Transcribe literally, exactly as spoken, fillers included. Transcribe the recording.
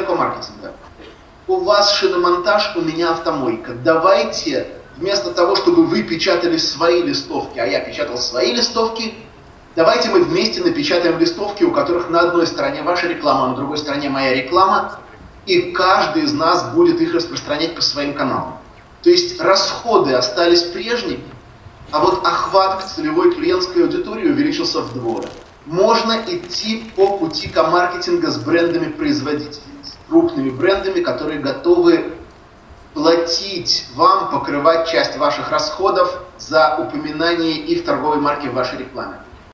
пример комаркетинга. У вас шиномонтаж, у меня автомойка. Давайте вместо того, чтобы вы печатали свои листовки, а я печатал свои листовки, давайте мы вместе напечатаем листовки, у которых на одной стороне ваша реклама, на другой стороне моя реклама, и каждый из нас будет их распространять по своим каналам. То есть расходы остались прежними, а вот охват к целевой клиентской аудитории увеличился вдвое. Можно идти по пути комаркетинга с брендами-производителями, с крупными брендами, которые готовы платить вам, покрывать часть ваших расходов за упоминание их торговой марки в вашей рекламе.